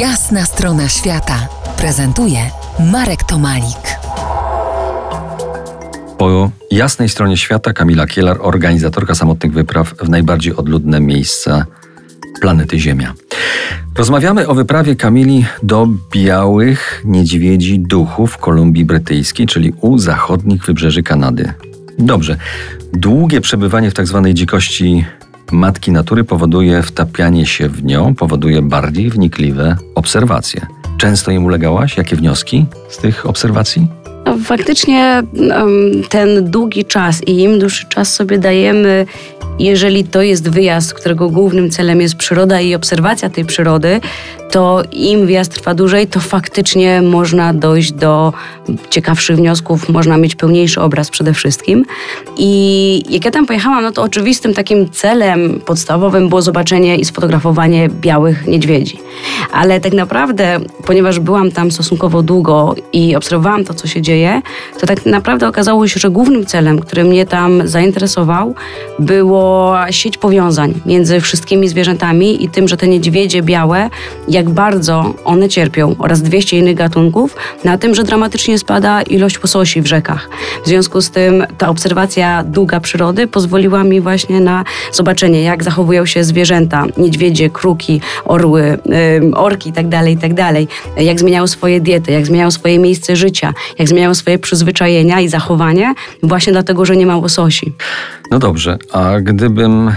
Jasna strona świata prezentuje Marek Tomalik. Po jasnej stronie świata Kamila Kielar, organizatorka samotnych wypraw w najbardziej odludne miejsca planety Ziemia. Rozmawiamy o wyprawie Kamili do Białych Niedźwiedzi Duchów w Kolumbii Brytyjskiej, czyli u zachodnich wybrzeży Kanady. Dobrze, długie przebywanie w tzw. dzikości matki natury powoduje wtapianie się w nią, powoduje bardziej wnikliwe obserwacje. Często im ulegałaś? Jakie wnioski z tych obserwacji? Faktycznie ten długi czas i im dłuższy czas sobie dajemy, jeżeli to jest wyjazd, którego głównym celem jest przyroda i obserwacja tej przyrody, to im wyjazd trwa dłużej, to faktycznie można dojść do ciekawszych wniosków, można mieć pełniejszy obraz przede wszystkim. I jak ja tam pojechałam, no to oczywistym takim celem podstawowym było zobaczenie i sfotografowanie białych niedźwiedzi. Ale tak naprawdę, ponieważ byłam tam stosunkowo długo i obserwowałam to, co się dzieje, to tak naprawdę okazało się, że głównym celem, który mnie tam zainteresował, była sieć powiązań między wszystkimi zwierzętami i tym, że te niedźwiedzie białe, jak bardzo one cierpią, oraz 200 innych gatunków, na tym, że dramatycznie spada ilość łososi w rzekach. W związku z tym ta obserwacja długa przyrody pozwoliła mi właśnie na zobaczenie, jak zachowują się zwierzęta, niedźwiedzie, kruki, orły, orki itd., jak zmieniają swoje diety, jak zmieniają swoje miejsce życia, jak zmieniają swoje przyzwyczajenia i zachowanie, właśnie dlatego, że nie ma łososi. No dobrze, a gdybym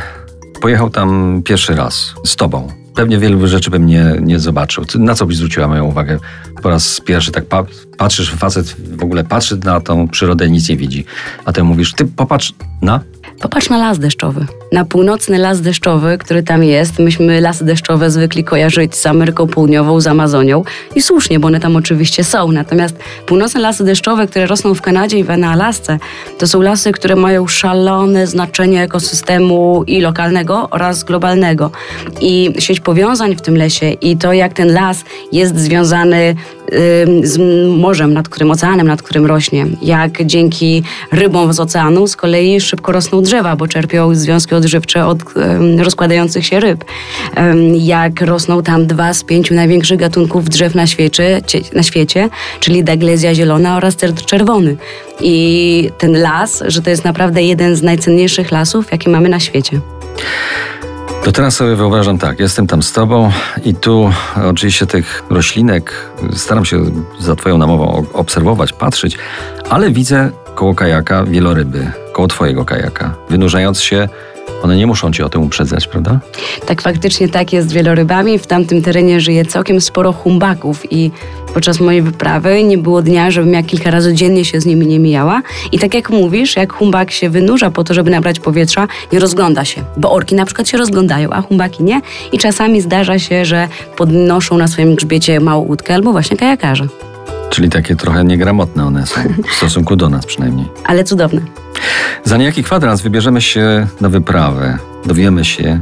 pojechał tam pierwszy raz z tobą, pewnie wielu rzeczy bym nie zobaczył. Na co byś zwróciła moją uwagę? Po raz pierwszy tak patrzysz, facet w ogóle patrzy na tą przyrodę i nic nie widzi. A ty mówisz, ty popatrz na... Popatrz na las deszczowy, na północny las deszczowy, który tam jest. Myśmy lasy deszczowe zwykli kojarzyć z Ameryką Południową, z Amazonią i słusznie, bo one tam oczywiście są. Natomiast północne lasy deszczowe, które rosną w Kanadzie i na Alasce, to są lasy, które mają szalone znaczenie ekosystemu i lokalnego oraz globalnego. I sieć powiązań w tym lesie i to, jak ten las jest związany z morzem, nad którym, oceanem, nad którym rośnie. Jak dzięki rybom z oceanu z kolei szybko rosną drzewa, bo czerpią związki odżywcze od rozkładających się ryb. Jak rosną tam 2 z 5 największych gatunków drzew na świecie, czyli daglezja zielona oraz cedr czerwony. I ten las, że to jest naprawdę jeden z najcenniejszych lasów, jakie mamy na świecie. To teraz sobie wyobrażam tak, jestem tam z tobą i tu oczywiście tych roślinek staram się za twoją namową obserwować, patrzeć, ale widzę koło kajaka wieloryby, koło twojego kajaka, wynurzając się. One nie muszą cię o tym uprzedzać, prawda? Tak, faktycznie tak jest z wielorybami. W tamtym terenie żyje całkiem sporo humbaków i podczas mojej wyprawy nie było dnia, żebym ja kilka razy dziennie się z nimi nie mijała. I tak jak mówisz, jak humbak się wynurza po to, żeby nabrać powietrza, nie rozgląda się, bo orki na przykład się rozglądają, a humbaki nie. I czasami zdarza się, że podnoszą na swoim grzbiecie małą łódkę albo właśnie kajakarze. Czyli takie trochę niegramotne one są, w stosunku do nas przynajmniej. Ale cudowne. Za niejaki kwadrans wybierzemy się na wyprawę. Dowiemy się,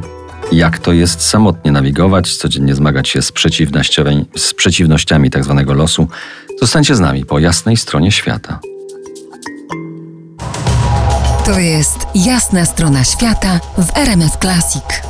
jak to jest samotnie nawigować, codziennie zmagać się z przeciwnościami tzw. losu. Zostańcie z nami po jasnej stronie świata. To jest Jasna strona świata w RMF Classic.